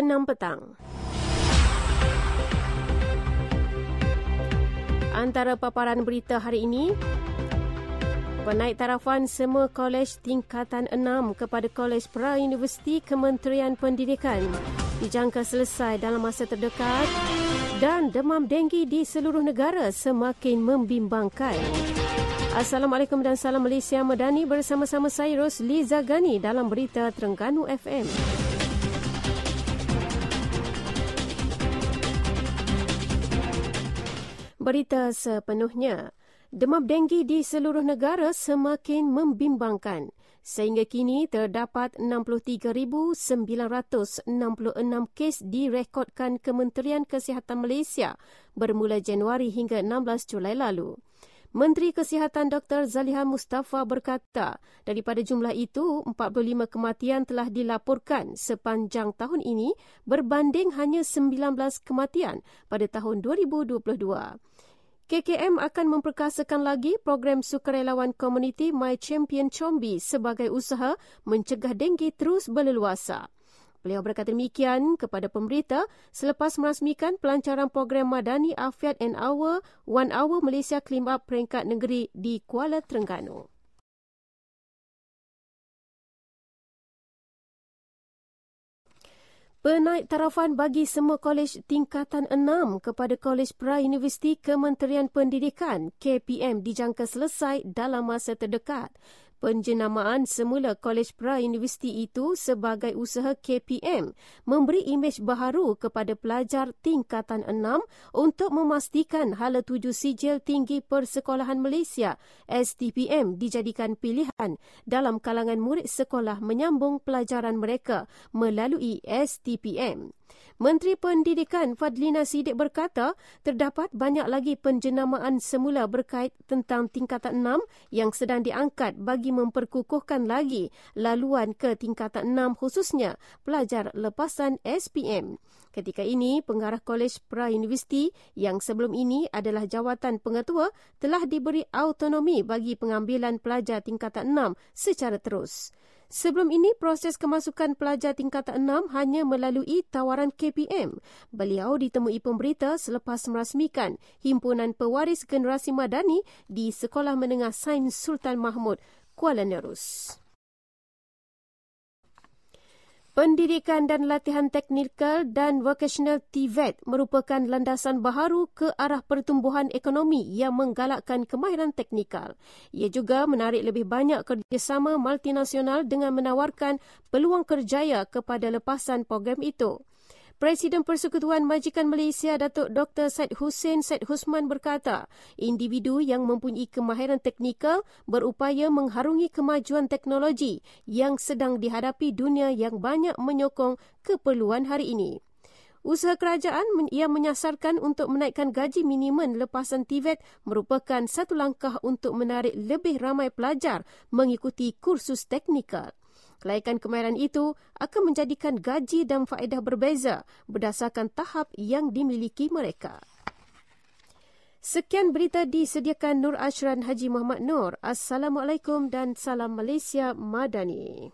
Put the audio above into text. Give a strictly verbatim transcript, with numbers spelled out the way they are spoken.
enam petang. Antara paparan berita hari ini, penaik tarafan semua kolej tingkatan enam kepada kolej pra-universiti Kementerian Pendidikan dijangka selesai dalam masa terdekat dan demam denggi di seluruh negara semakin membimbangkan. Assalamualaikum dan salam Malaysia Madani, bersama-sama saya Rose Liza Gani dalam berita Terengganu F M. Berita sepenuhnya. Demam denggi di seluruh negara semakin membimbangkan. Sehingga kini terdapat enam puluh tiga ribu sembilan ratus enam puluh enam kes direkodkan Kementerian Kesihatan Malaysia bermula Januari hingga enam belas Julai lalu. Menteri Kesihatan Doktor Zaliha Mustafa berkata, daripada jumlah itu, empat puluh lima kematian telah dilaporkan sepanjang tahun ini berbanding hanya sembilan belas kematian pada tahun dua ribu dua puluh dua. K K M akan memperkasakan lagi program sukarelawan komuniti My Champion Chombi sebagai usaha mencegah denggi terus berleluasa. Beliau berkata demikian kepada pemberita selepas merasmikan pelancaran program Madani Afiat and Hour, One Hour Malaysia Clean Up peringkat negeri di Kuala Terengganu. Penaik tarafan bagi semua kolej tingkatan enam kepada kolej pra-universiti Kementerian Pendidikan K P M dijangka selesai dalam masa terdekat. Penjenamaan semula kolej pra-universiti itu sebagai usaha K P M memberi imej baharu kepada pelajar tingkatan enam untuk memastikan hala tuju sijil tinggi Persekolahan Malaysia S T P M dijadikan pilihan dalam kalangan murid sekolah menyambung pelajaran mereka melalui S T P M. P M. Menteri Pendidikan Fadlina Sidik berkata, terdapat banyak lagi penjenamaan semula berkait tentang tingkatan enam yang sedang diangkat bagi memperkukuhkan lagi laluan ke tingkatan enam khususnya pelajar lepasan S P M. Ketika ini, pengarah kolej pra-universiti yang sebelum ini adalah jawatan pengetua telah diberi autonomi bagi pengambilan pelajar tingkatan enam secara terus. Sebelum ini, proses kemasukan pelajar tingkatan enam hanya melalui tawaran K P M. Beliau ditemui pemberita selepas merasmikan Himpunan Pewaris Generasi Madani di Sekolah Menengah Sains Sultan Mahmud, Kuala Nerus. Pendidikan dan latihan teknikal dan vocational T V E T merupakan landasan baharu ke arah pertumbuhan ekonomi yang menggalakkan kemahiran teknikal. Ia juga menarik lebih banyak kerjasama multinasional dengan menawarkan peluang kerjaya kepada lepasan program itu. Presiden Persekutuan Majikan Malaysia Datuk Doktor Said Hussein Said Husman berkata, individu yang mempunyai kemahiran teknikal berupaya mengharungi kemajuan teknologi yang sedang dihadapi dunia yang banyak menyokong keperluan hari ini. Usaha kerajaan yang menyasarkan untuk menaikkan gaji minimum lepasan T V E T merupakan satu langkah untuk menarik lebih ramai pelajar mengikuti kursus teknikal. Kelaikan kemahiran itu akan menjadikan gaji dan faedah berbeza berdasarkan tahap yang dimiliki mereka. Sekian berita disediakan Nur Ashran Haji Muhammad Nur. Assalamualaikum dan salam Malaysia Madani.